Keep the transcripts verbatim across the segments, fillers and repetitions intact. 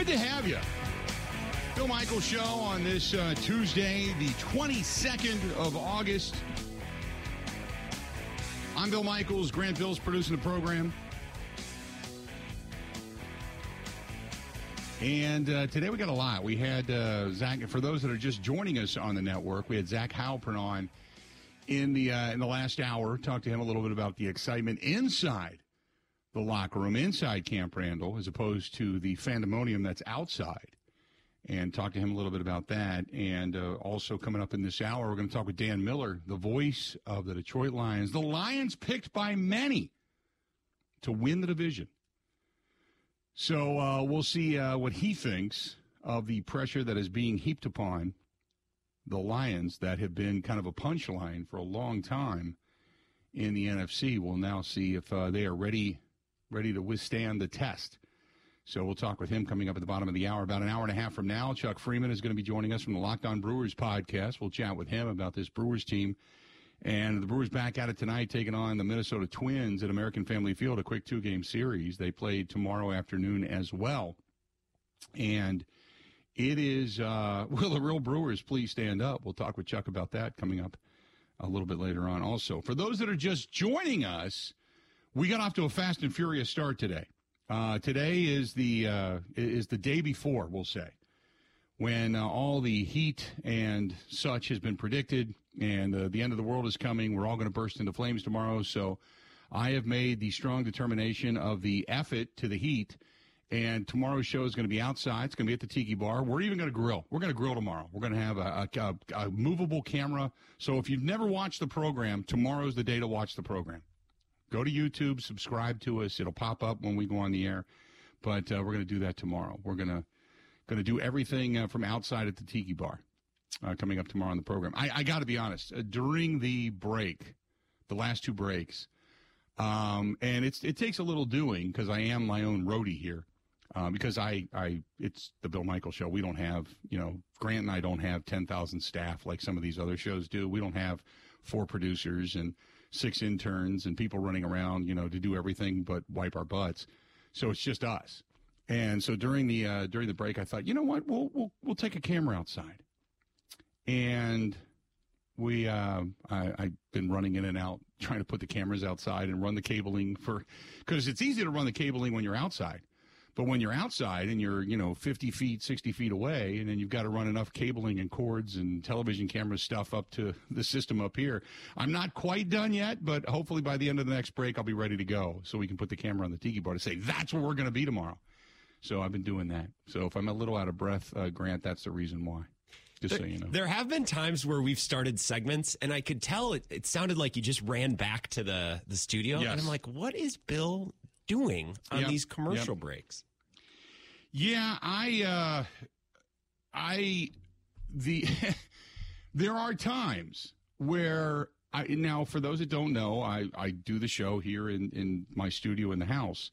Good to have you. Bill Michaels Show on this uh, Tuesday, the twenty-second of August. I'm Bill Michaels. Grant Bill's producing the program. And uh, today we got a lot. We had uh, Zach, for those that are just joining us on the network, we had Zach Halpern on in the, uh, in the last hour. Talked to him a little bit about the excitement inside the locker room, inside Camp Randall, as opposed to the pandemonium that's outside. And talked to him a little bit about that. And uh, also coming up in this hour, we're going to talk with Dan Miller, the voice of the Detroit Lions. The Lions picked by many to win the division. So uh, we'll see uh, what he thinks of the pressure that is being heaped upon the Lions that have been kind of a punchline for a long time in the N F C. We'll now see if uh, they are ready, ready to withstand the test. So we'll talk with him coming up at the bottom of the hour. About an hour and a half from now, Chuck Freeman is going to be joining us from the Locked On Brewers podcast. We'll chat with him about this Brewers team. And the Brewers back at it tonight, taking on the Minnesota Twins at American Family Field, a quick two-game series. They play tomorrow afternoon as well. And it is, uh, will the real Brewers please stand up? We'll talk with Chuck about that coming up a little bit later on also. For those that are just joining us, we got off to a fast and furious start today. Uh, today is the uh, is the day before, we'll say, when uh, all the heat and such has been predicted, and uh, the end of the world is coming. We're all going to burst into flames tomorrow. So I have made the strong determination of the F it to the heat, and tomorrow's show is going to be outside. It's going to be at the Tiki Bar. We're even going to grill. We're going to grill tomorrow. We're going to have a, a, a movable camera. So if you've never watched the program, tomorrow's the day to watch the program. Go to YouTube, subscribe to us. It'll pop up when we go on the air. But uh, we're going to do that tomorrow. We're going to going to do everything uh, from outside at the Tiki Bar uh, coming up tomorrow on the program. I, I got to be honest. Uh, during the break, the last two breaks, um, and it's it takes a little doing because I am my own roadie here. Uh, because I, I, it's the Bill Michaels Show. We don't have, you know, Grant and I don't have ten thousand staff like some of these other shows do. We don't have four producers and six interns and people running around, you know, to do everything but wipe our butts. So it's just us. And so during the uh, during the break, I thought, you know what, we'll we'll we'll take a camera outside. And we, uh, I, I've been running in and out trying to put the cameras outside and run the cabling for, because it's easy to run the cabling when you're outside. But when you're outside and you're, you know, fifty feet, sixty feet away, and then you've got to run enough cabling and cords and television camera stuff up to the system up here. I'm not quite done yet, but hopefully by the end of the next break, I'll be ready to go so we can put the camera on the Tiki Bar to say that's where we're going to be tomorrow. So I've been doing that. So if I'm a little out of breath, uh, Grant, that's the reason why. Just there, so you know. There have been times where we've started segments, and I could tell it, it sounded like you just ran back to the, the studio. Yes. And I'm like, what is Bill doing on yep, these commercial yep. breaks? Yeah, I, uh, I, the, there are times where I, now for those that don't know, I, I do the show here in, in my studio in the house,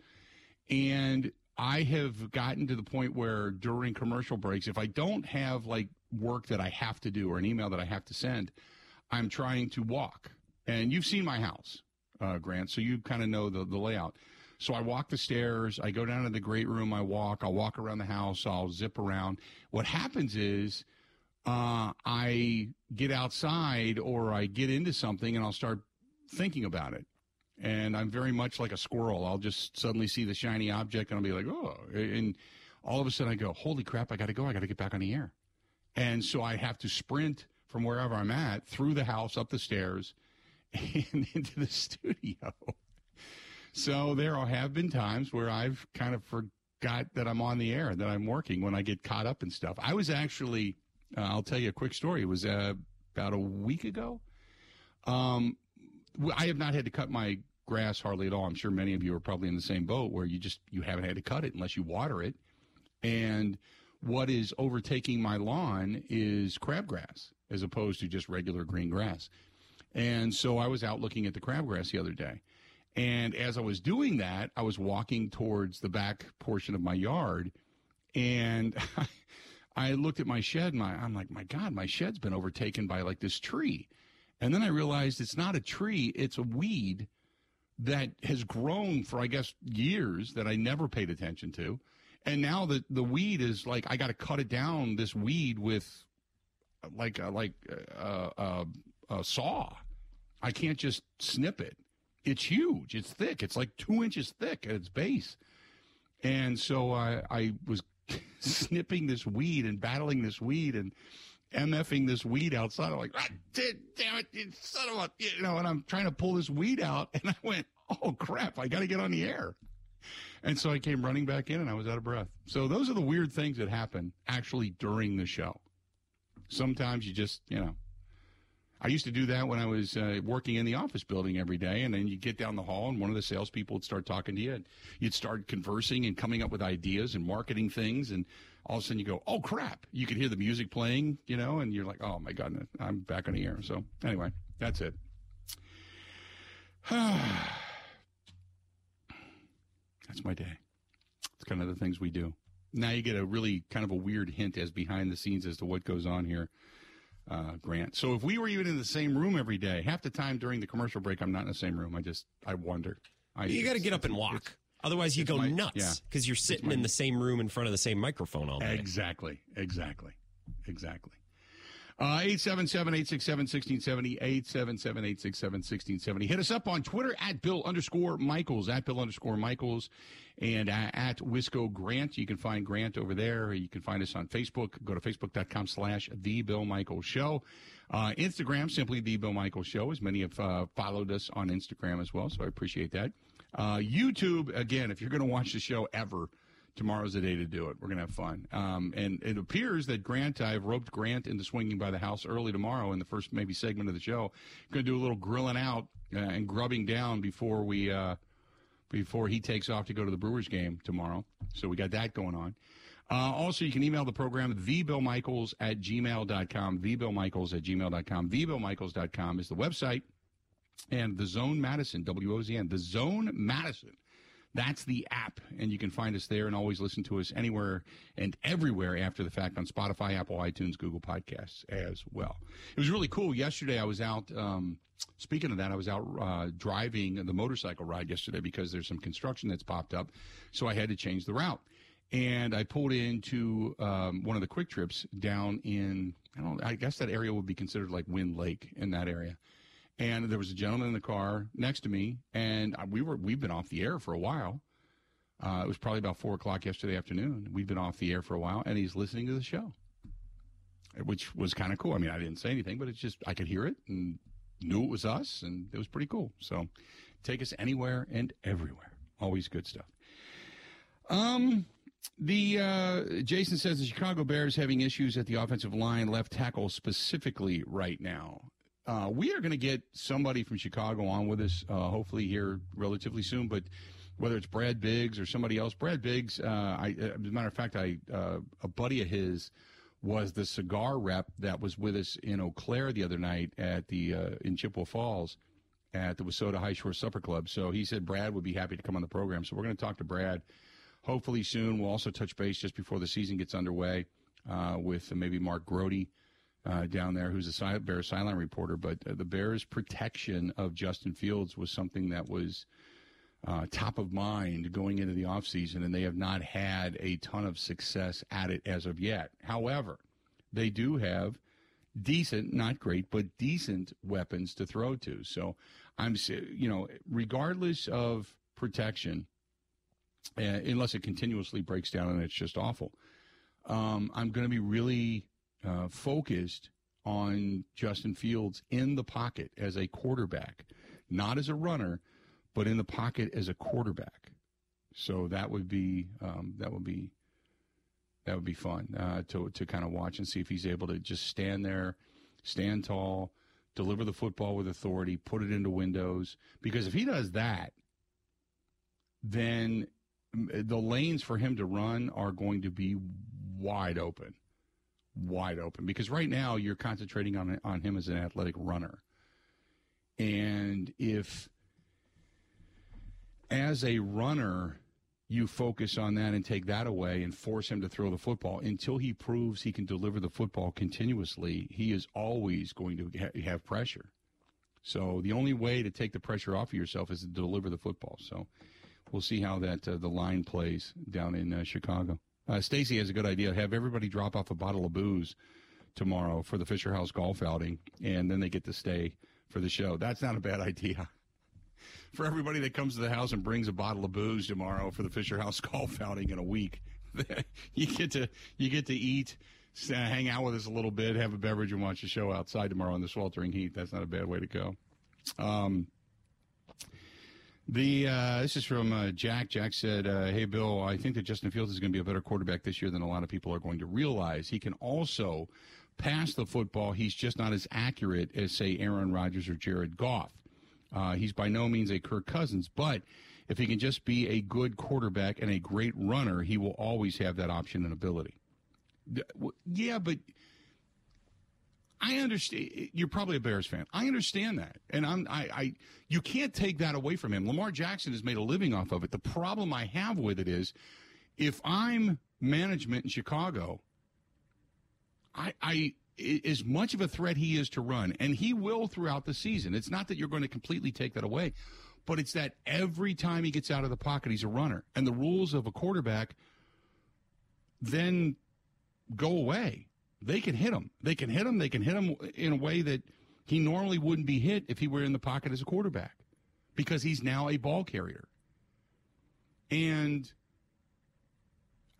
and I have gotten to the point where during commercial breaks, if I don't have like work that I have to do or an email that I have to send, I'm trying to walk. And you've seen my house, uh, Grant, so you kind of know the, the layout. So I walk the stairs, I go down to the great room, I walk, I'll walk around the house, I'll zip around. What happens is uh, I get outside or I get into something and I'll start thinking about it. And I'm very much like a squirrel. I'll just suddenly see the shiny object and I'll be like, oh. And all of a sudden I go, holy crap, I got to go. I got to get back on the air. And so I have to sprint from wherever I'm at through the house, up the stairs, and into the studio. So there have been times where I've kind of forgot that I'm on the air, that I'm working when I get caught up in stuff. I was actually, uh, I'll tell you a quick story. It was uh, about a week ago. Um, I have not had to cut my grass hardly at all. I'm sure many of you are probably in the same boat where you just, you haven't had to cut it unless you water it. And what is overtaking my lawn is crabgrass as opposed to just regular green grass. And so I was out looking at the crabgrass the other day. And as I was doing that, I was walking towards the back portion of my yard, and I, I looked at my shed, and my, I'm like, my God, my shed's been overtaken by, like, this tree. And then I realized it's not a tree. It's a weed that has grown for, I guess, years that I never paid attention to. And now the, the weed is like, I got to cut it down, this weed, with like a, like a, a, a saw. I can't just snip it. It's huge. It's thick. It's like two inches thick at its base. And so I, I was snipping this weed and battling this weed and MFing this weed outside. I'm like, ah, damn it, you son of a, you know, and I'm trying to pull this weed out. And I went, oh, crap, I got to get on the air. And so I came running back in, and I was out of breath. So those are the weird things that happen actually during the show. Sometimes you just, you know, I used to do that when I was uh, working in the office building every day, and then you get down the hall, and one of the salespeople would start talking to you, and you'd start conversing and coming up with ideas and marketing things, and all of a sudden you go, oh, crap. You could hear the music playing, you know, and you're like, oh, my God, I'm back on the air. So anyway, that's it. That's my day. It's kind of the things we do. Now you get a really kind of a weird hint as behind the scenes as to what goes on here. Uh, Grant. So if we were even in the same room every day, half the time during the commercial break, I'm not in the same room. I just, I wonder. I, you got to get up and walk. Otherwise, you go my, nuts because yeah, you're sitting my, in the same room in front of the same microphone all day. Exactly. Exactly. Exactly. Uh, eight seven seven, eight six seven, one six seven zero, eight seven seven, eight six seven, one six seven zero. Hit us up on Twitter at Bill underscore Michaels, at Bill underscore Michaels, and uh, at Wisco Grant. You can find Grant over there. You can find us on Facebook. Go to facebook.com slash The Bill Michaels Show. Uh, Instagram, simply The Bill Michaels Show, as many have uh, followed us on Instagram as well, so I appreciate that. Uh, YouTube, again, if you're going to watch the show ever, tomorrow's the day to do it. We're going to have fun. Um, and it appears that Grant, I've roped Grant into swinging by the house early tomorrow in the first maybe segment of the show. Going to do a little grilling out uh, and grubbing down before we uh, before he takes off to go to the Brewers game tomorrow. So we got that going on. Uh, also, you can email the program, thebillmichaels at gmail.com, thebillmichaels at gmail.com, thebillmichaels.com is the website. And The Zone Madison, W O Z N, The Zone Madison. That's the app, and you can find us there and always listen to us anywhere and everywhere after the fact on Spotify, Apple, iTunes, Google Podcasts as well. It was really cool. Yesterday I was out, um, speaking of that, I was out uh, driving the motorcycle ride yesterday because there's some construction that's popped up, so I had to change the route. And I pulled into um, one of the quick trips down in, I don't know, I guess that area would be considered like Wind Lake in that area. And there was a gentleman in the car next to me, and we were, we've been off the air for a while. Uh, it was probably about four o'clock yesterday afternoon. We've been off the air for a while, and he's listening to the show, which was kind of cool. I mean, I didn't say anything, but it's just I could hear it and knew it was us, and it was pretty cool. So take us anywhere and everywhere. Always good stuff. Um. The uh, Jason says the Chicago Bears having issues at the offensive line, left tackle specifically right now. Uh, we are going to get somebody from Chicago on with us, uh, hopefully here relatively soon. But whether it's Brad Biggs or somebody else, Brad Biggs, uh, I, as a matter of fact, I uh, a buddy of his was the cigar rep that was with us in Eau Claire the other night at the uh, in Chippewa Falls at the Wasota High Shore Supper Club. So he said Brad would be happy to come on the program. So we're going to talk to Brad hopefully soon. We'll also touch base just before the season gets underway uh, with maybe Mark Grody. Uh, down there, who's a silent, Bears sideline reporter, but uh, the Bears' protection of Justin Fields was something that was uh, top of mind going into the offseason, and they have not had a ton of success at it as of yet. However, they do have decent, not great, but decent weapons to throw to. So I'm, you know, regardless of protection, uh, unless it continuously breaks down and it's just awful, um, I'm going to be really Uh, focused on Justin Fields in the pocket as a quarterback, not as a runner, but in the pocket as a quarterback. So that would be um, that would be that would be fun uh, to to kind of watch and see if he's able to just stand there, stand tall, deliver the football with authority, put it into windows. Because if he does that, then the lanes for him to run are going to be wide open. wide open because right now you're concentrating on on him as an athletic runner. And if as a runner you focus on that and take that away and force him to throw the football until he proves he can deliver the football continuously, he is always going to ha- have pressure. So the only way to take the pressure off of yourself is to deliver the football. So we'll see how that uh, the line plays down in uh, Chicago. Uh, Stacy has a good idea. Have everybody drop off a bottle of booze tomorrow for the Fisher House golf outing, and then they get to stay for the show. That's not a bad idea. For everybody that comes to the house and brings a bottle of booze tomorrow for the Fisher House golf outing in a week, you get to you get to eat, hang out with us a little bit, have a beverage, and watch the show outside tomorrow in the sweltering heat. That's not a bad way to go. Um, the uh, this is from uh, Jack. Jack said, uh, hey, Bill, I think that Justin Fields is going to be a better quarterback this year than a lot of people are going to realize. He can also pass the football. He's just not as accurate as, say, Aaron Rodgers or Jared Goff. Uh, he's by no means a Kirk Cousins, but if he can just be a good quarterback and a great runner, he will always have that option and ability. Yeah, but I understand. You're probably a Bears fan. I understand that, and I'm. I, I. You can't take that away from him. Lamar Jackson has made a living off of it. The problem I have with it is, if I'm management in Chicago, I. I as much of a threat he is to run, and he will throughout the season. It's not that you're going to completely take that away, but it's that every time he gets out of the pocket, he's a runner. And the rules of a quarterback then go away. They can hit him. They can hit him. They can hit him in a way that he normally wouldn't be hit if he were in the pocket as a quarterback, because he's now a ball carrier. And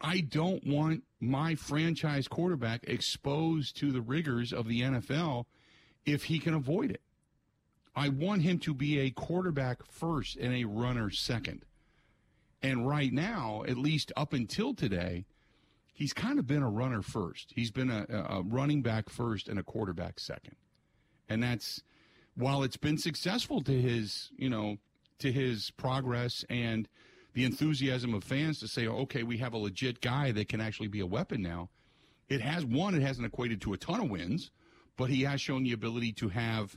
I don't want my franchise quarterback exposed to the rigors of the N F L if he can avoid it. I want him to be a quarterback first and a runner second. And right now, at least up until today, he's kind of been a runner first. He's been a, a running back first and a quarterback second. And that's, while it's been successful to his, you know, to his progress and the enthusiasm of fans to say, okay, we have a legit guy that can actually be a weapon now. It has won. It hasn't equated to a ton of wins, but he has shown the ability to have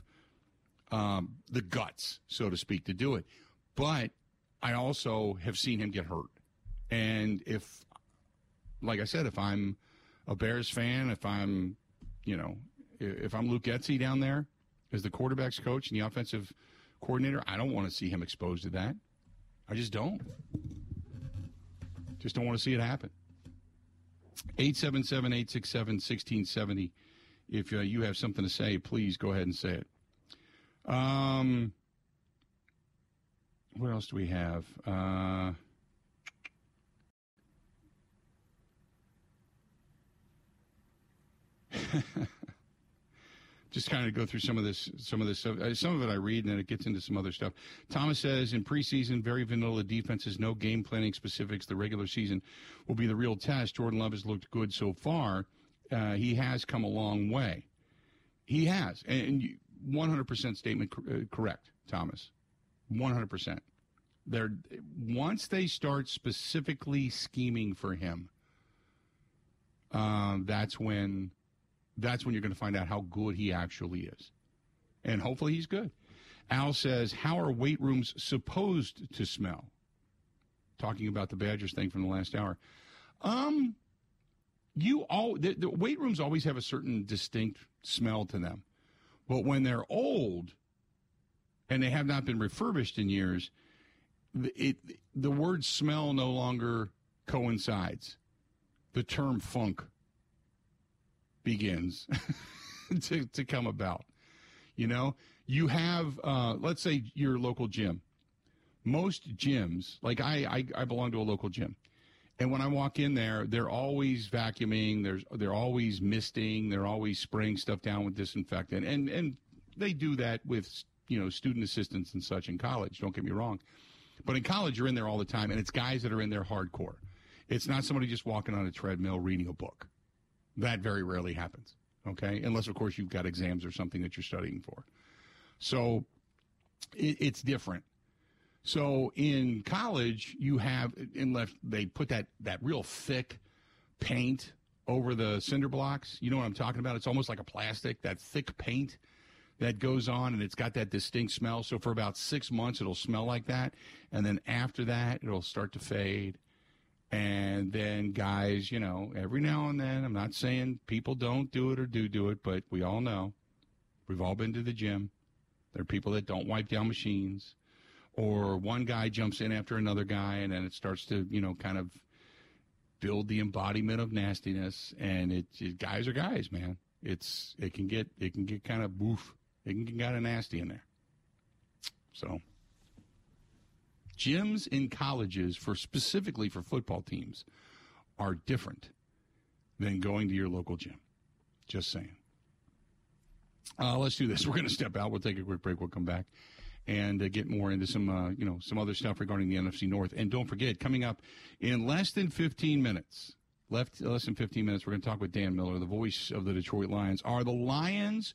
um, the guts, so to speak, to do it. But I also have seen him get hurt. And if, like I said, if I'm a Bears fan, if I'm, you know, if I'm Luke Getsy down there as the quarterback's coach and the offensive coordinator, I don't want to see him exposed to that. I just don't. Just don't want to see it happen. eight seven seven, eight six seven, one six seven zero. If uh, you have something to say, please go ahead and say it. Um, what else do we have? Uh, Just kind of go through some of this, some of this stuff. Some of it I read, and then it gets into some other stuff. Thomas says, in preseason, very vanilla defenses, no game planning specifics. The regular season will be the real test. Jordan Love has looked good so far. Uh, he has come a long way. He has. And you, one hundred percent statement cor- uh, correct, Thomas. one hundred percent. They're, once they start specifically scheming for him, uh, that's when... That's when you're going to find out how good he actually is. And hopefully he's good. Al says, how are weight rooms supposed to smell? Talking about the Badgers thing from the last hour. Um, you all the, the weight rooms always have a certain distinct smell to them. But when they're old and they have not been refurbished in years, it, the word smell no longer coincides. The term funk begins to, to come about. You know, you have, uh, let's say your local gym. Most gyms, like I, I, I belong to a local gym. And when I walk in there, they're always vacuuming. There's, they're always misting. They're always spraying stuff down with disinfectant. And, and they do that with, you know, student assistants and such in college. Don't get me wrong. But in college, you're in there all the time. And it's guys that are in there hardcore. It's not somebody just walking on a treadmill reading a book. That very rarely happens, okay? Unless, of course, you've got exams or something that you're studying for. So it, it's different. So in college, you have, in left, they put that, that real thick paint over the cinder blocks. You know what I'm talking about? It's almost like a plastic, that thick paint that goes on, and it's got that distinct smell. So for about six months, it'll smell like that. And then after that, it'll start to fade. And then, guys, you know, every now and then, I'm not saying people don't do it or do do it, but we all know. We've all been to the gym. There are people that don't wipe down machines. or one guy jumps in after another guy, and then it starts to, you know, kind of build the embodiment of nastiness. And it, it guys are guys, man. It's it can get it can get kind of boof. It can get kind of nasty in there. So, gyms in colleges for specifically for football teams are different than going to your local gym. Just saying. Uh, let's do this. We're going to step out. We'll take a quick break. We'll come back and uh, get more into some, uh, you know, some other stuff regarding the N F C North. And don't forget, coming up in less than fifteen minutes, left less than fifteen minutes, we're going to talk with Dan Miller, the voice of the Detroit Lions. Are the Lions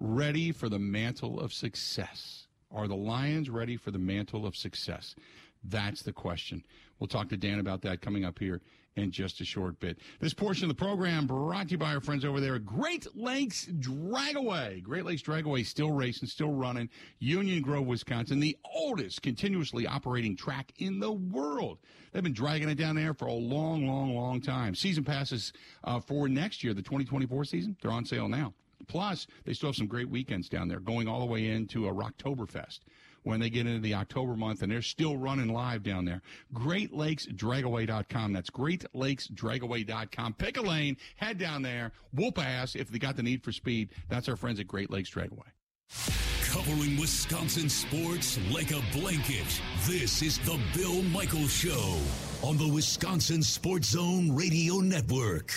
ready for the mantle of success? Are the Lions ready for the mantle of success? That's the question. We'll talk to Dan about that coming up here in just a short bit. This portion of the program brought to you by our friends over there at Great Lakes Dragaway. Great Lakes Dragaway, still racing, still running. Union Grove, Wisconsin, the oldest continuously operating track in the world. They've been dragging it down there for a long, long, long time. Season passes uh, for next year, the twenty twenty-four season, they're on sale now. Plus, they still have some great weekends down there, going all the way into a Rocktoberfest when they get into the October month, and they're still running live down there. Great Lakes Dragaway dot com. That's Great Lakes Dragaway dot com. Pick a lane, head down there, whoop ass if they got the need for speed. That's our friends at Great Lakes Dragaway. Covering Wisconsin sports like a blanket, this is the Bill Michaels Show on the Wisconsin Sports Zone Radio Network.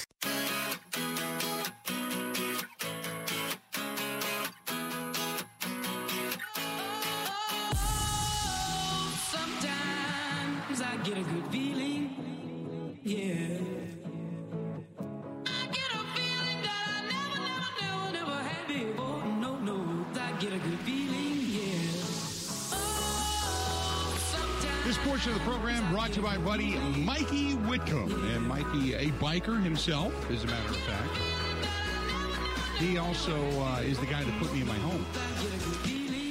Of the program brought to you by buddy Mikey Whitcomb. And Mikey, a biker himself, as a matter of fact. He also uh, is the guy that put me in my home.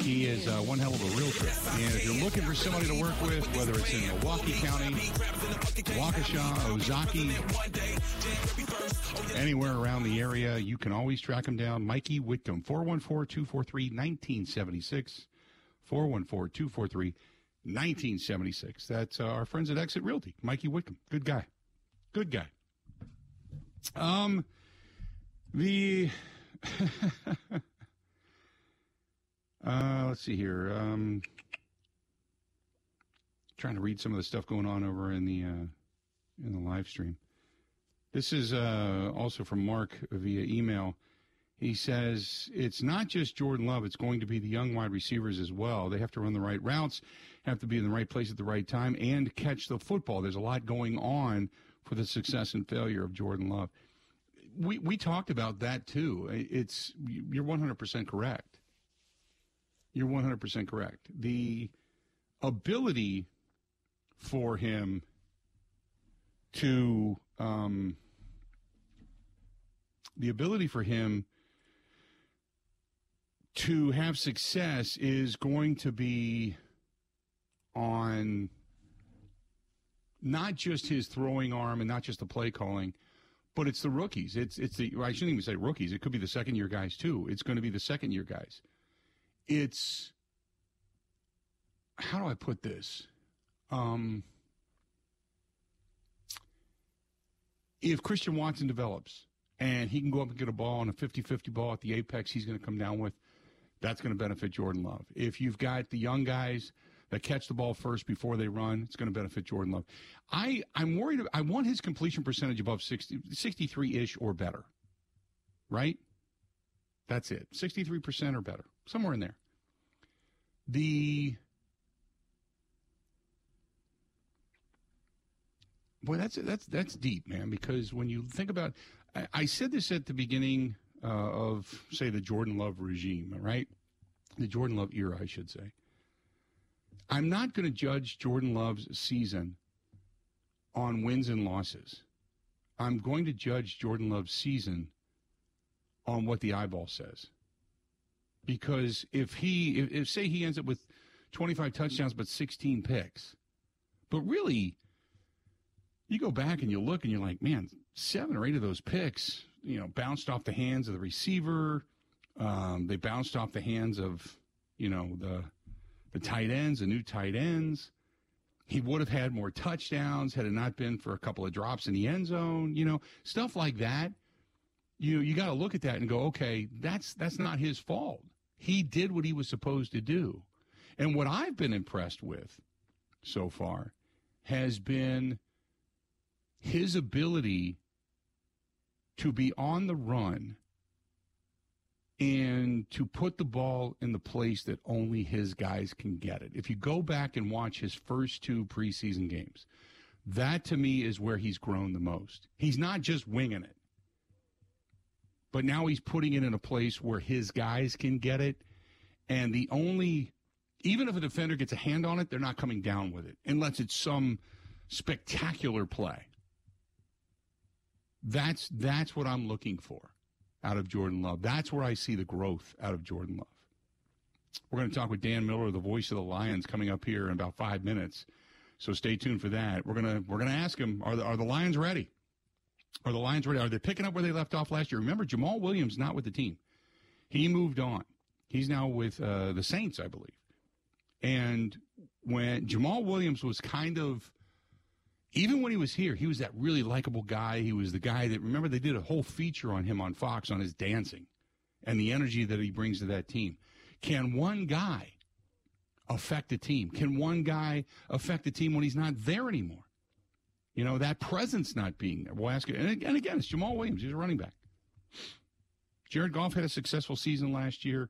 He is uh, one hell of a realtor. And if you're looking for somebody to work with, whether it's in Milwaukee County, Waukesha, Ozaukee, anywhere around the area, you can always track him down. Mikey Whitcomb, four one four, two four three, one nine seven six, four one four, two four three, one nine seven six. nineteen seventy-six. That's uh, our friends at Exit Realty. Mikey Whitcomb. Good guy. Good guy. Um, the, uh, let's see here. Um, trying to read some of the stuff going on over in the, uh, in the live stream. This is, uh, also from Mark via email. He says, it's not just Jordan Love. It's going to be the young wide receivers as well. They have to run the right routes, have to be in the right place at the right time, and catch the football. There's a lot going on for the success and failure of Jordan Love. We we talked about that, too. It's You're one hundred percent correct. You're one hundred percent correct. The ability for him to um, – the ability for him – to have success is going to be on not just his throwing arm and not just the play calling, but it's the rookies. It's it's the I shouldn't even say rookies. It could be the second year guys too. It's going to be the second year guys. It's how do I put this? Um, if Christian Watson develops and he can go up and get a ball on a fifty-fifty ball at the apex, he's going to come down with. That's going to benefit Jordan Love. If you've got the young guys that catch the ball first before they run, it's going to benefit Jordan Love. I, I'm worried. I want his completion percentage above sixty, sixty-three-ish or better, right? That's it, sixty-three percent or better, somewhere in there. The boy, that's that's that's deep, man, because when you think about I, I said this at the beginning – Uh, of, say, the Jordan Love regime, right? The Jordan Love era, I should say. I'm not going to judge Jordan Love's season on wins and losses. I'm going to judge Jordan Love's season on what the eyeball says. Because if he, if, if say he ends up with twenty-five touchdowns but sixteen picks, but really, you go back and you look and you're like, man, seven or eight of those picks, you know, bounced off the hands of the receiver. Um, they bounced off the hands of, you know, the the tight ends, the new tight ends. He would have had more touchdowns had it not been for a couple of drops in the end zone, you know, stuff like that. You know, you got to look at that and go, okay, that's that's not his fault. He did what he was supposed to do. And what I've been impressed with so far has been his ability to be on the run and to put the ball in the place that only his guys can get it. If you go back and watch his first two preseason games, that to me is where he's grown the most. He's not just winging it, but now he's putting it in a place where his guys can get it. And the only, even if a defender gets a hand on it, they're not coming down with it unless it's some spectacular play. That's that's what I'm looking for out of Jordan Love. That's where I see the growth out of Jordan Love. We're going to talk with Dan Miller, the voice of the Lions, coming up here in about five minutes. So stay tuned for that. We're gonna we're gonna ask him, are the are the Lions ready? Are the Lions ready? Are they picking up where they left off last year? Remember, Jamal Williams not with the team. He moved on. He's now with uh, the Saints, I believe. And when Jamal Williams was kind of, even when he was here, he was that really likable guy. He was the guy that, remember, they did a whole feature on him on Fox, on his dancing and the energy that he brings to that team. Can one guy affect a team? Can one guy affect a team when he's not there anymore? You know, that presence not being there. We'll ask you. And again, it's Jamal Williams. He's a running back. Jared Goff had a successful season last year.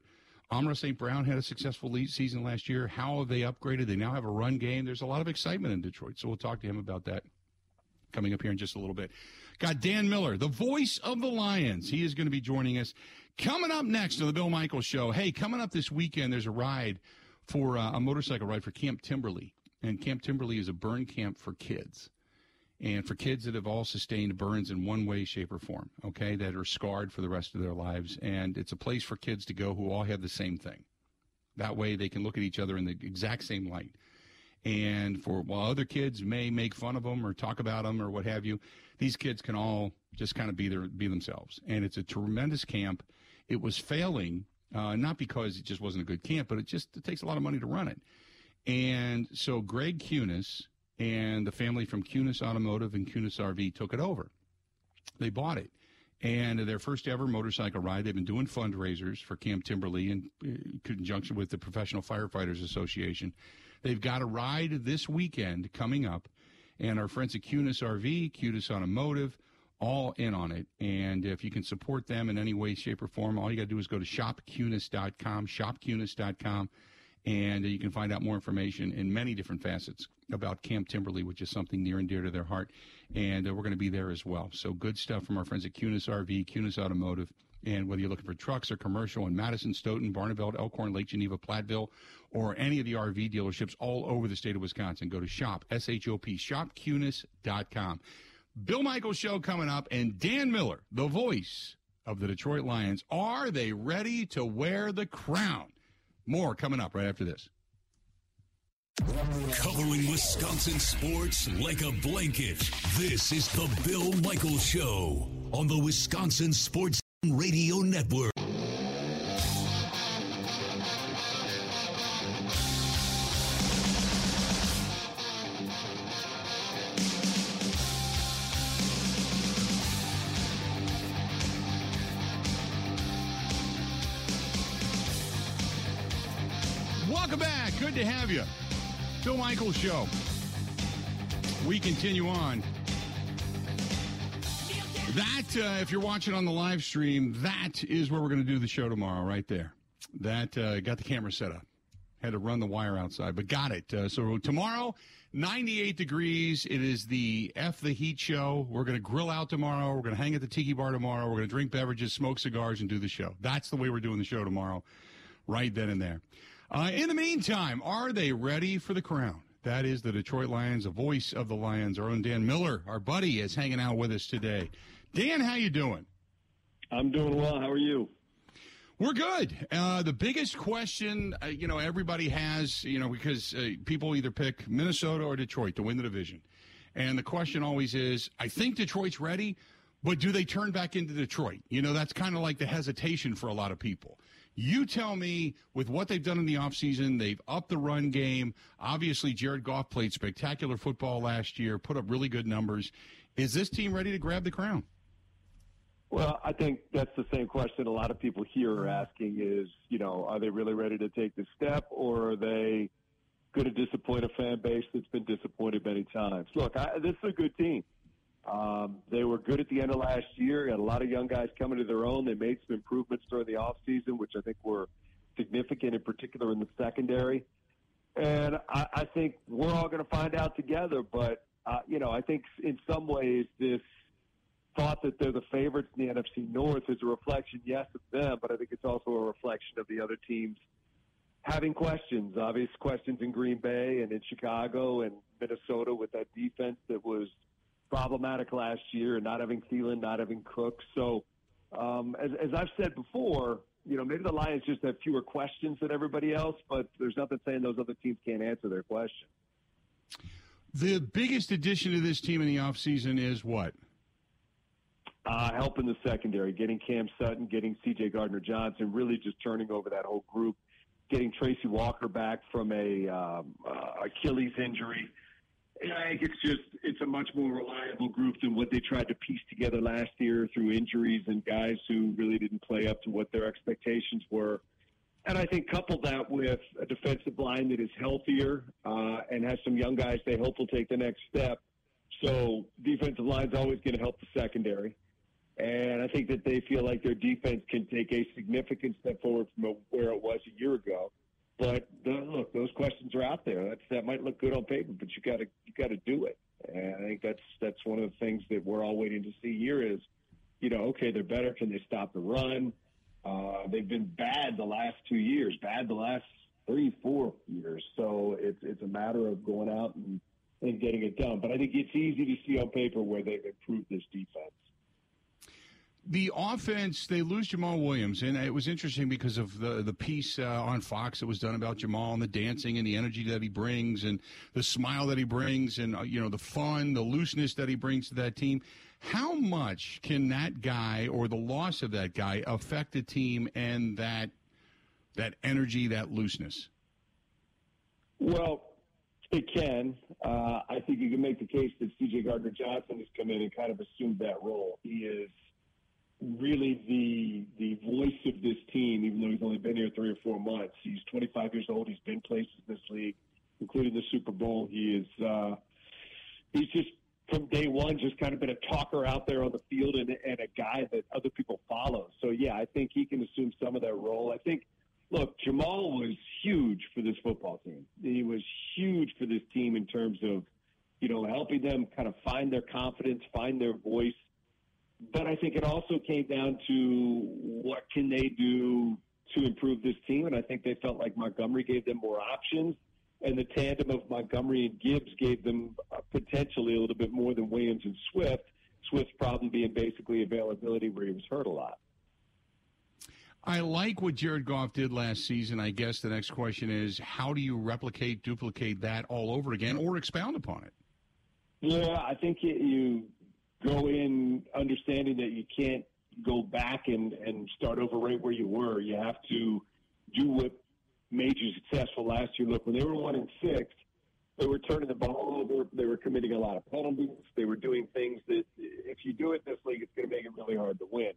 Amara Saint Brown had a successful lead season last year. How have they upgraded? They now have a run game. There's a lot of excitement in Detroit, so we'll talk to him about that coming up here in just a little bit. Got Dan Miller, the voice of the Lions. He is going to be joining us. Coming up next on the Bill Michaels Show, hey, coming up this weekend, there's a ride for uh, a motorcycle ride for Camp Timberley, and Camp Timberley is a burn camp for kids. And for kids that have all sustained burns in one way, shape, or form, okay, that are scarred for the rest of their lives. And it's a place for kids to go who all have the same thing. That way they can look at each other in the exact same light. And for while other kids may make fun of them or talk about them or what have you, these kids can all just kind of be their, be themselves. And it's a tremendous camp. It was failing, uh, not because it just wasn't a good camp, but it just it takes a lot of money to run it. And so Greg Cunis and the family from Cunis Automotive and Cunis R V took it over. They bought it. And their first ever motorcycle ride, they've been doing fundraisers for Camp Timberley in conjunction with the Professional Firefighters Association. They've got a ride this weekend coming up. And our friends at Cunis R V, Cunis Automotive, all in on it. And if you can support them in any way, shape, or form, all you got to do is go to shop cunis dot com, shop cunis dot com. And you can find out more information in many different facets about Camp Timberley, which is something near and dear to their heart. And uh, we're going to be there as well. So good stuff from our friends at Cunis R V, Cunis Automotive. And whether you're looking for trucks or commercial in Madison, Stoughton, Barneveld, Elkhorn, Lake Geneva, Platteville, or any of the R V dealerships all over the state of Wisconsin, go to shop, S H O P, shop cunis dot com. Bill Michaels Show coming up, and Dan Miller, the voice of the Detroit Lions. Are they ready to wear the crown? More coming up right after this. Covering Wisconsin sports like a blanket, this is the Bill Michaels Show on the Wisconsin Sports Radio Network. Good to have you. Bill Michaels Show. We continue on. That, uh, if you're watching on the live stream, that is where we're going to do the show tomorrow, right there. That uh, got the camera set up. Had to run the wire outside, but got it. Uh, so tomorrow, ninety-eight degrees. It is the F the Heat Show. We're going to grill out tomorrow. We're going to hang at the Tiki Bar tomorrow. We're going to drink beverages, smoke cigars, and do the show. That's the way we're doing the show tomorrow, right then and there. Uh, in the meantime, are they ready for the crown? That is the Detroit Lions, the voice of the Lions. Our own Dan Miller, our buddy, is hanging out with us today. Dan, how you doing? I'm doing well. How are you? We're good. Uh, the biggest question, uh, you know, everybody has, you know, because uh, people either pick Minnesota or Detroit to win the division. And the question always is, I think Detroit's ready, but do they turn back into Detroit? You know, that's kind of like the hesitation for a lot of people. You tell me, with what they've done in the offseason, they've upped the run game. Obviously, Jared Goff played spectacular football last year, put up really good numbers. Is this team ready to grab the crown? Well, I think that's the same question a lot of people here are asking is, you know, are they really ready to take the step, or are they going to disappoint a fan base that's been disappointed many times? Look, I, this is a good team. Um, they were good at the end of last year. Got a lot of young guys coming to their own. They made some improvements during the offseason, which I think were significant, in particular in the secondary. And I, I think we're all going to find out together. But, uh, you know, I think in some ways this thought that they're the favorites in the N F C North is a reflection, yes, of them, but I think it's also a reflection of the other teams having questions, obvious questions in Green Bay and in Chicago and Minnesota with that defense that was problematic last year, and not having Thielen, not having Cook. So um, as, as I've said before, you know, maybe the Lions just have fewer questions than everybody else, but there's nothing saying those other teams can't answer their question. The biggest addition to this team in the offseason is what? Uh, helping the secondary, getting Cam Sutton, getting C J. Gardner-Johnson, really just turning over that whole group, getting Tracy Walker back from a um, uh, Achilles injury. And I think it's just it's a much more reliable group than what they tried to piece together last year through injuries and guys who really didn't play up to what their expectations were. And I think couple that with a defensive line that is healthier uh, and has some young guys they hope will take the next step. So defensive line's always going to help the secondary. And I think that they feel like their defense can take a significant step forward from where it was a year ago. But the, look, those questions are out there. That's, that might look good on paper, but you got to you got to do it. And I think that's that's one of the things that we're all waiting to see here is, you know, okay, they're better. Can they stop the run? Uh, they've been bad the last two years, bad the last three, four years. So it's it's a matter of going out and, and getting it done. But I think it's easy to see on paper where they've improved this defense. The offense, they lose Jamal Williams, and it was interesting because of the, the piece uh, on Fox that was done about Jamal and the dancing and the energy that he brings and the smile that he brings and, uh, you know, the fun, the looseness that he brings to that team. How much can that guy or the loss of that guy affect the team and that that energy, that looseness? Well, it can. Uh, I think you can make the case that C J. Gardner-Johnson has come in and kind of assumed that role. He is really the the voice of this team, even though he's only been here three or four months. He's twenty-five years old. He's been places in this league, including the Super Bowl. He is uh, he's just, from day one, just kind of been a talker out there on the field and, and a guy that other people follow. So, yeah, I think he can assume some of that role. I think, look, Jamal was huge for this football team. He was huge for this team in terms of, you know, helping them kind of find their confidence, find their voice. But I think it also came down to what can they do to improve this team, and I think they felt like Montgomery gave them more options, and the tandem of Montgomery and Gibbs gave them potentially a little bit more than Williams and Swift, Swift's problem being basically availability where he was hurt a lot. I like what Jared Goff did last season. I guess the next question is, how do you replicate, duplicate that all over again, or expound upon it? Yeah, I think it, you – go in understanding that you can't go back and, and start over right where you were. You have to do what made you successful last year. Look, when they were one and six, they were turning the ball over. They were committing a lot of penalties. They were doing things that if you do it this league, it's going to make it really hard to win.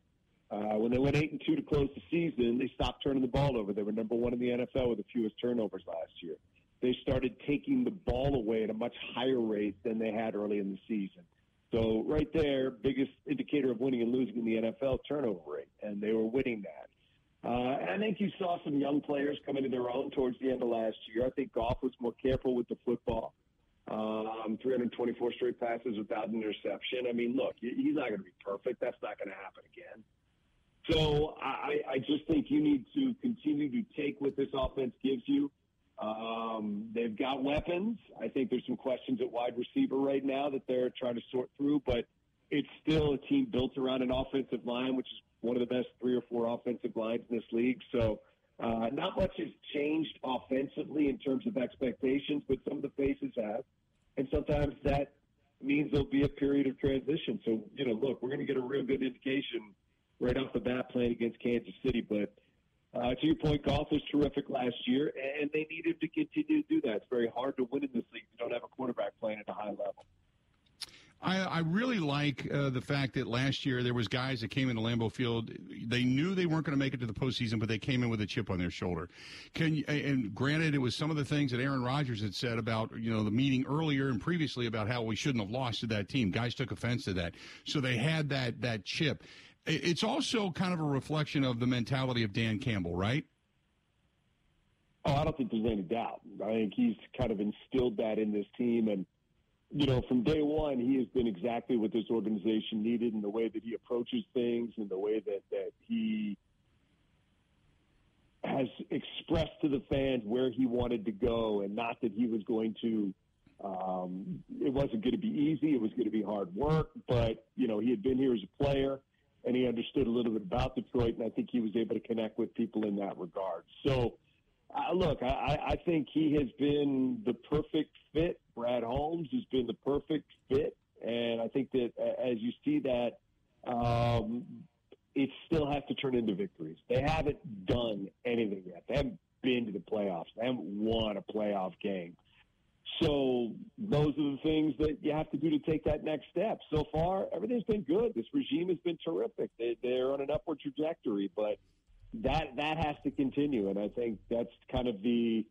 Uh, when they went eight and two to close the season, they stopped turning the ball over. They were number one in the N F L with the fewest turnovers last year. They started taking the ball away at a much higher rate than they had early in the season. So right there, biggest indicator of winning and losing in the N F L, turnover rate, and they were winning that. Uh, and I think you saw some young players come into their own towards the end of last year. I think Goff was more careful with the football, um, three hundred twenty-four straight passes without an interception. I mean, look, he's not going to be perfect. That's not going to happen again. So I, I just think you need to continue to take what this offense gives you. Um, they've got weapons. I think there's some questions at wide receiver right now that they're trying to sort through, but it's still a team built around an offensive line, which is one of the best three or four offensive lines in this league. So uh, not much has changed offensively in terms of expectations, but some of the faces have. And sometimes that means there'll be a period of transition. So, you know, look, we're going to get a real good indication right off the bat playing against Kansas City, but Uh, to your point, Goff was terrific last year, and they need him to continue to do that. It's very hard to win in this league if you don't have a quarterback playing at a high level. I, I really like uh, the fact that last year there was guys that came into Lambeau Field. They knew they weren't going to make it to the postseason, but they came in with a chip on their shoulder. Can you, and granted, it was some of the things that Aaron Rodgers had said about, you know, the meeting earlier and previously about how we shouldn't have lost to that team. Guys took offense to that, so they had that that chip. It's also kind of a reflection of the mentality of Dan Campbell, right? Oh, I don't think there's any doubt. I think he's kind of instilled that in this team. And, you know, from day one, he has been exactly what this organization needed in the way that he approaches things and the way that, that he has expressed to the fans where he wanted to go, and not that he was going to um, – it wasn't going to be easy. It was going to be hard work. But, you know, he had been here as a player, and he understood a little bit about Detroit, and I think he was able to connect with people in that regard. So, uh, look, I, I think he has been the perfect fit. Brad Holmes has been the perfect fit, and I think that uh, as you see that, um, it still has to turn into victories. They haven't done anything yet. They haven't been to the playoffs. They haven't won a playoff game. So those are the things that you have to do to take that next step. So far, everything's been good. This regime has been terrific. They, they're on an upward trajectory, but that that has to continue. And I think that's kind of the,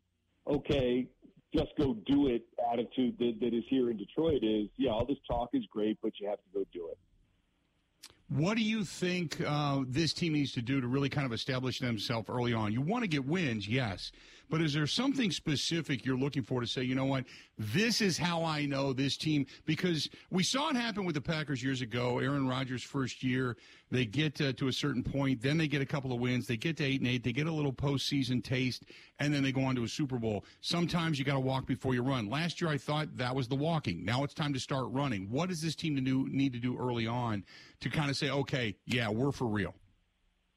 okay, just go do it attitude that, that is here in Detroit is, yeah, all this talk is great, but you have to go do it. What do you think uh, this team needs to do to really kind of establish themselves early on? You want to get wins, yes, but is there something specific you're looking for to say, you know what, this is how I know this team? Because we saw it happen with the Packers years ago. Aaron Rodgers' first year, they get to, to a certain point, then they get a couple of wins, they get to eight and eight, they get a little postseason taste, and then they go on to a Super Bowl. Sometimes you got to walk before you run. Last year I thought that was the walking. Now it's time to start running. What does this team to do, need to do early on to kind of say, okay, yeah, we're for real?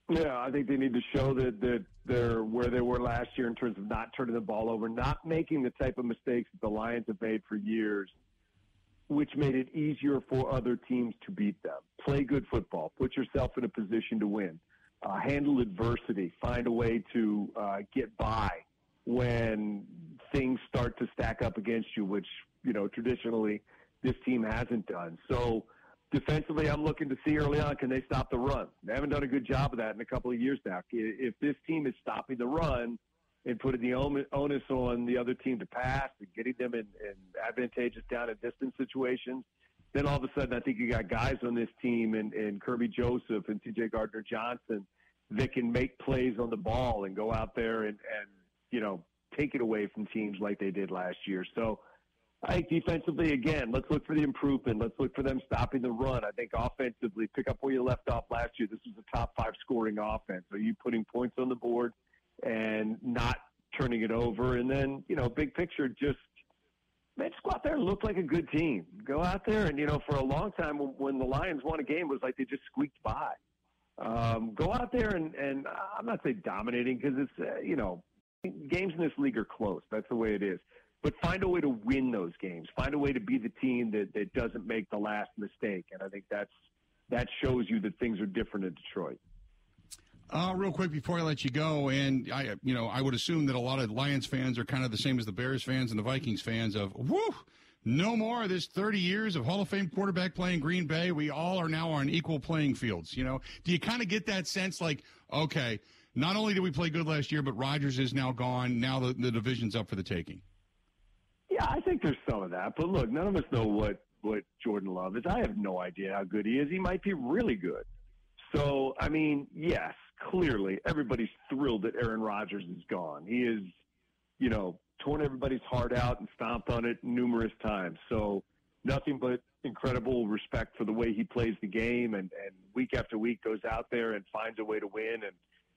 Yeah, I think they need to show that, that they're where they were last year in terms of not turning the ball over, not making the type of mistakes that the Lions have made for years, which made it easier for other teams to beat them. Play good football. Put yourself in a position to win. Uh, handle adversity. Find a way to uh, get by when things start to stack up against you, which, you know, traditionally this team hasn't done. So, defensively, I'm looking to see early on, can they stop the run? They haven't done a good job of that in a couple of years now. If this team is stopping the run and putting the onus on the other team to pass and getting them in, in advantageous down and distance situations, then all of a sudden I think you got guys on this team and, and Kirby Joseph and C J. Gardner-Johnson that can make plays on the ball and go out there and, and, you know, take it away from teams like they did last year. So, I think defensively, again, let's look for the improvement. Let's look for them stopping the run. I think offensively, pick up where you left off last year. This was a top-five scoring offense. Are you putting points on the board and not turning it over? And then, you know, big picture, just, man, just go out there and look like a good team. Go out there and, you know, for a long time when the Lions won a game, it was like they just squeaked by. Um, go out there and, and I'm not saying dominating because it's, uh, you know, games in this league are close. That's the way it is. But find a way to win those games. Find a way to be the team that, that doesn't make the last mistake. And I think that's that shows you that things are different in Detroit. Uh, real quick before I let you go, and I, you know, I would assume that a lot of Lions fans are kind of the same as the Bears fans and the Vikings fans of, whoo, no more of this thirty years of Hall of Fame quarterback playing Green Bay. We all are now on equal playing fields. You know, do you kind of get that sense like, okay, not only did we play good last year, but Rodgers is now gone. Now the, the division's up for the taking. Yeah, I think there's some of that. But, look, none of us know what, what Jordan Love is. I have no idea how good he is. He might be really good. So, I mean, yes, clearly everybody's thrilled that Aaron Rodgers is gone. He is, you know, torn everybody's heart out and stomped on it numerous times. So nothing but incredible respect for the way he plays the game and, and week after week goes out there and finds a way to win and,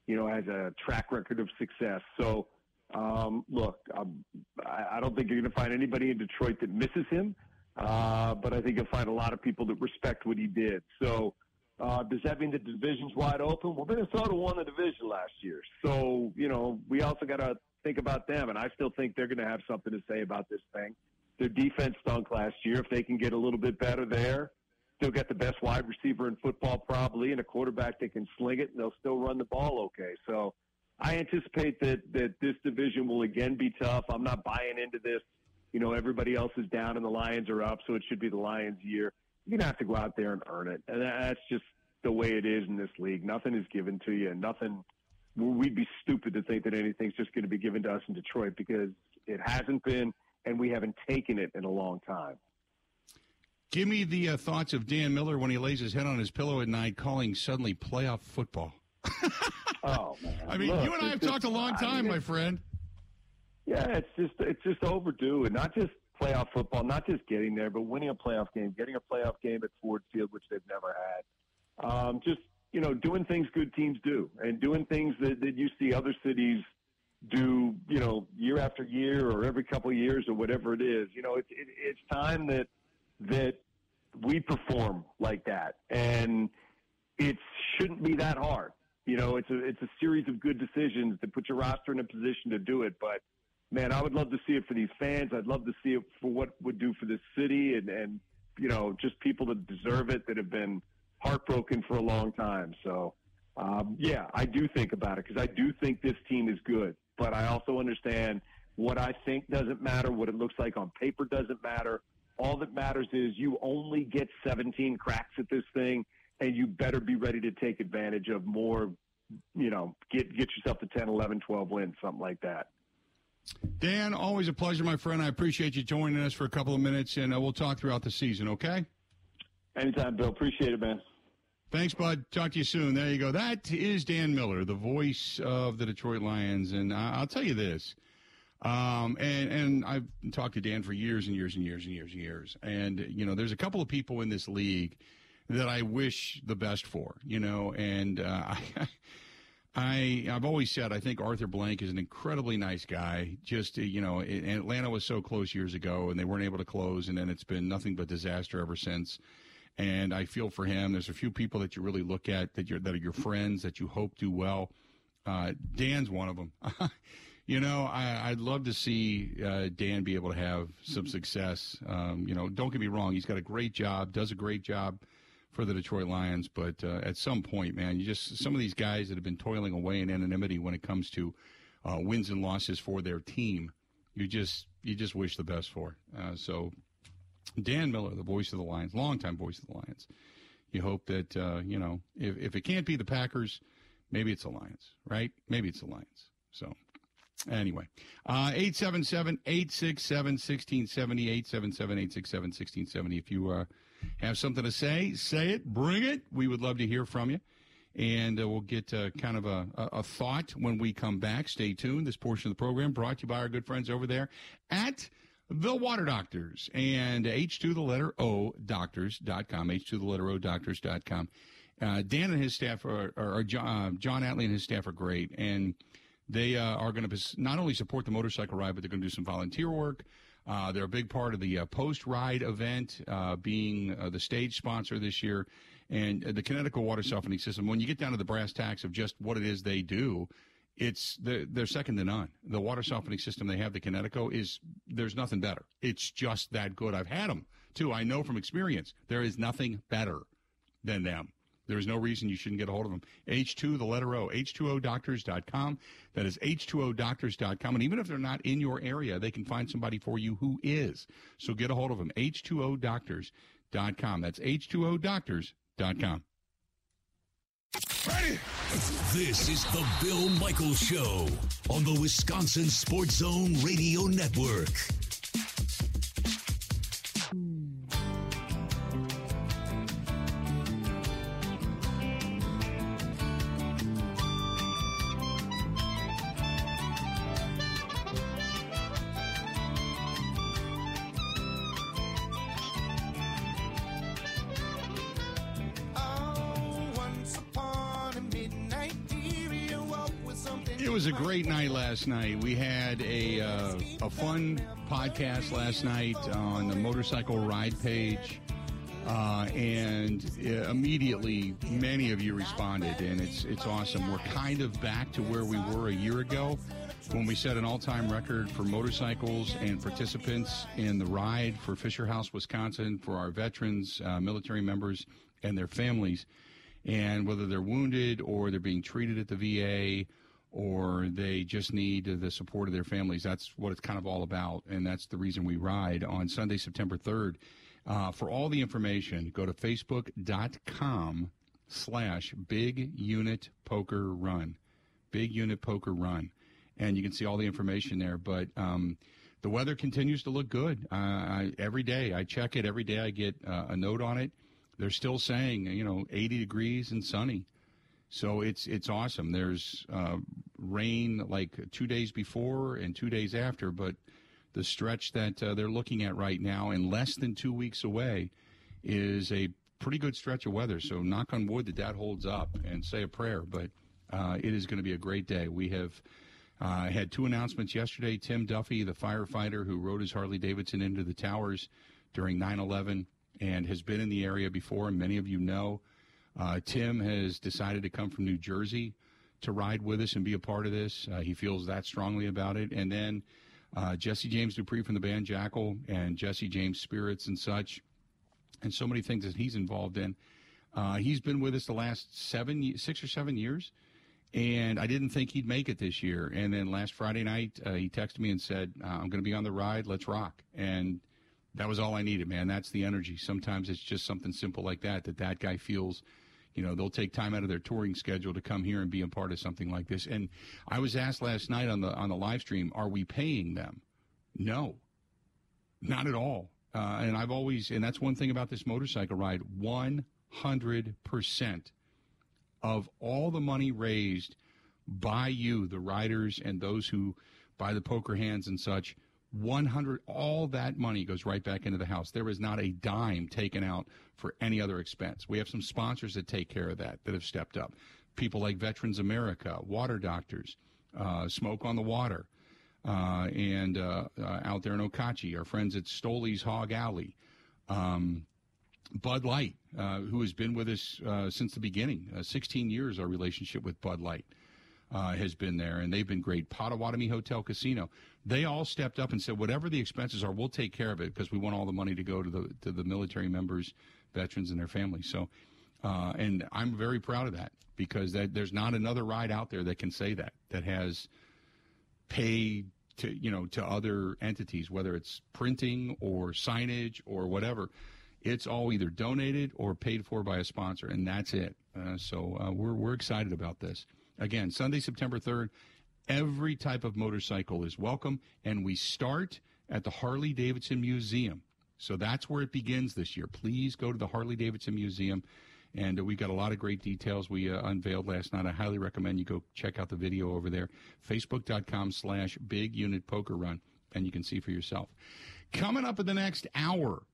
you know, has a track record of success. So, Um, look, um, I, I don't think you're going to find anybody in Detroit that misses him, uh, but I think you'll find a lot of people that respect what he did. So uh, does that mean the division's wide open? Well, Minnesota won the division last year. So, you know, we also got to think about them, and I still think they're going to have something to say about this thing. Their defense stunk last year. If they can get a little bit better there, still got the best wide receiver in football probably and a quarterback that can sling it, and they'll still run the ball okay. So I anticipate that, that this division will again be tough. I'm not buying into this. You know, everybody else is down and the Lions are up, so it should be the Lions' year. You're going to have to go out there and earn it. And that's just the way it is in this league. Nothing is given to you. Nothing. We'd be stupid to think that anything's just going to be given to us in Detroit, because it hasn't been, and we haven't taken it in a long time. Give me the uh, thoughts of Dan Miller when he lays his head on his pillow at night, calling suddenly playoff football. Oh, man. I mean, look, you and I have just talked a long time, I mean, my friend. Yeah, it's just it's just overdue, and not just playoff football, not just getting there, but winning a playoff game, getting a playoff game at Ford Field, which they've never had. Um, just, you know, doing things good teams do, and doing things that, that you see other cities do, you know, year after year or every couple of years or whatever it is. You know, it, it, it's time that that we perform like that, and it shouldn't be that hard. You know, it's a it's a series of good decisions that put your roster in a position to do it. But, man, I would love to see it for these fans. I'd love to see it for what it would do for this city and, and, you know, just people that deserve it, that have been heartbroken for a long time. So, um, yeah, I do think about it, because I do think this team is good. But I also understand what I think doesn't matter, what it looks like on paper doesn't matter. All that matters is you only get seventeen cracks at this thing, and you better be ready to take advantage of more, you know, get get yourself to ten, eleven, twelve wins, something like that. Dan, always a pleasure, my friend. I appreciate you joining us for a couple of minutes, and uh, we'll talk throughout the season, okay? Anytime, Bill. Appreciate it, man. Thanks, bud. Talk to you soon. There you go. That is Dan Miller, the voice of the Detroit Lions, and I'll tell you this. Um, and, and I've talked to Dan for years and years and years and years and years, and, you know, there's a couple of people in this league that I wish the best for, you know, and uh, I, I, I've always said I think Arthur Blank is an incredibly nice guy. Just, you know, it, and Atlanta was so close years ago, and they weren't able to close, and then it's been nothing but disaster ever since. And I feel for him. There's a few people that you really look at that you're, that are your friends that you hope do well. Uh, Dan's one of them. You know, I, I'd love to see uh, Dan be able to have some success. Um, you know, don't get me wrong. He's got a great job, does a great job for the Detroit Lions, but uh, at some point, man, you just some of these guys that have been toiling away in anonymity when it comes to uh, wins and losses for their team, you just you just wish the best for. Uh, so, Dan Miller, the voice of the Lions, longtime voice of the Lions. You hope that uh, you know, if if it can't be the Packers, maybe it's the Lions, right? Maybe it's the Lions. So. Anyway, uh, eight seven seven, eight six seven, one six seven zero, eight seven seven, eight six seven, one six seven zero. If you uh, have something to say, say it, bring it. We would love to hear from you. And uh, we'll get uh, kind of a, a thought when we come back. Stay tuned. This portion of the program brought to you by our good friends over there at The Water Doctors and H two the letter O doctors dot com, H two the letter O doctors dot com. Uh, Dan and his staff, are, are, are John, uh, John Atley and his staff are great. And They uh, are going to not only support the motorcycle ride, but they're going to do some volunteer work. Uh, they're a big part of the uh, post-ride event, uh, being uh, the stage sponsor this year. And uh, the Connecticut Water Softening System, when you get down to the brass tacks of just what it is they do, it's they're, they're second to none. The water softening system they have, the Connecticut, is there's nothing better. It's just that good. I've had them, too. I know from experience there is nothing better than them. There is no reason you shouldn't get a hold of them. H two, the letter O, H two O doctors dot com. That is H two O doctors dot com. And even if they're not in your area, they can find somebody for you who is. So get a hold of them, H two O doctors dot com. That's H two O doctors dot com. Ready? This is the Bill Michaels Show on the Wisconsin Sports Zone Radio Network. It was a great night last night. We had a uh, a fun podcast last night on the motorcycle ride page, uh, and uh, immediately many of you responded, and it's it's awesome. We're kind of back to where we were a year ago when we set an all-time record for motorcycles and participants in the ride for Fisher House, Wisconsin, for our veterans, uh, military members, and their families, and whether they're wounded or they're being treated at the V A or they just need the support of their families. That's what it's kind of all about, and that's the reason we ride on Sunday, September third. Uh, for all the information, go to facebook.com slash Big Unit Poker Run. Big Unit Poker Run. And you can see all the information there. But um, the weather continues to look good. Uh, I, every day I check it. Every day I get uh, a note on it. They're still saying, you know, eighty degrees and sunny. So it's it's awesome. There's uh, rain like two days before and two days after, but the stretch that uh, they're looking at right now and less than two weeks away is a pretty good stretch of weather. So knock on wood that that holds up and say a prayer, but uh, it is going to be a great day. We have uh, had two announcements yesterday. Tim Duffy, the firefighter who rode his Harley-Davidson into the towers during nine eleven and has been in the area before, and many of you know, Uh, Tim has decided to come from New Jersey to ride with us and be a part of this. Uh, he feels that strongly about it. And then uh, Jesse James Dupree from the band Jackal and Jesse James Spirits and such, and so many things that he's involved in. Uh, he's been with us the last seven, six or seven years, and I didn't think he'd make it this year. And then last Friday night, uh, he texted me and said, uh, I'm going to be on the ride. Let's rock. And that was all I needed, man. That's the energy. Sometimes it's just something simple like that, that that guy feels. You know, they'll take time out of their touring schedule to come here and be a part of something like this. And I was asked last night on the on the live stream, are we paying them? No, not at all. Uh, and I've always, and that's one thing about this motorcycle ride, one hundred percent of all the money raised by you, the riders and those who buy the poker hands and such, one hundred all that money goes right back into the house. There is not a dime taken out for any other expense. We have some sponsors that take care of that, that have stepped up. People like Veterans America, Water Doctors, uh, Smoke on the Water, uh, and uh, uh, out there in Okochee, our friends at Stoley's Hog Alley, um, Bud Light, uh, who has been with us uh, since the beginning. Uh, sixteen years our relationship with Bud Light. Uh, has been there, and they've been great. Pottawatomie Hotel Casino. They all stepped up and said, whatever the expenses are, we'll take care of it because we want all the money to go to the to the military members, veterans, and their families. So, uh, and I'm very proud of that because that, there's not another ride out there that can say that, that has paid to, you know, to other entities, whether it's printing or signage or whatever. It's all either donated or paid for by a sponsor, and that's it. Uh, so uh, we're we're excited about this. Again, Sunday, September third, every type of motorcycle is welcome, and we start at the Harley-Davidson Museum. So that's where it begins this year. Please go to the Harley-Davidson Museum, and we got a lot of great details we uh, unveiled last night. I highly recommend you go check out the video over there, facebook.com slash Big Unit Poker Run, and you can see for yourself. Coming up in the next hour,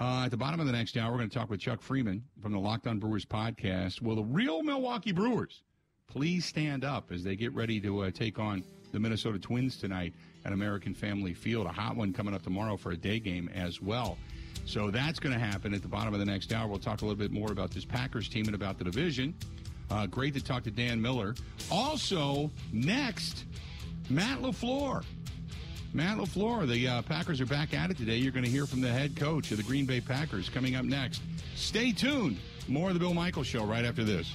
uh, at the bottom of the next hour, we're going to talk with Chuck Freeman from the Locked On Brewers podcast. Will the real Milwaukee Brewers please stand up as they get ready to uh, take on the Minnesota Twins tonight at American Family Field? A hot one coming up tomorrow for a day game as well. So that's going to happen at the bottom of the next hour. We'll talk a little bit more about this Packers team and about the division. Uh, great to talk to Dan Miller. Also, next, Matt LaFleur. Matt LaFleur, the uh, Packers are back at it today. You're going to hear from the head coach of the Green Bay Packers coming up next. Stay tuned. More of the Bill Michaels Show right after this.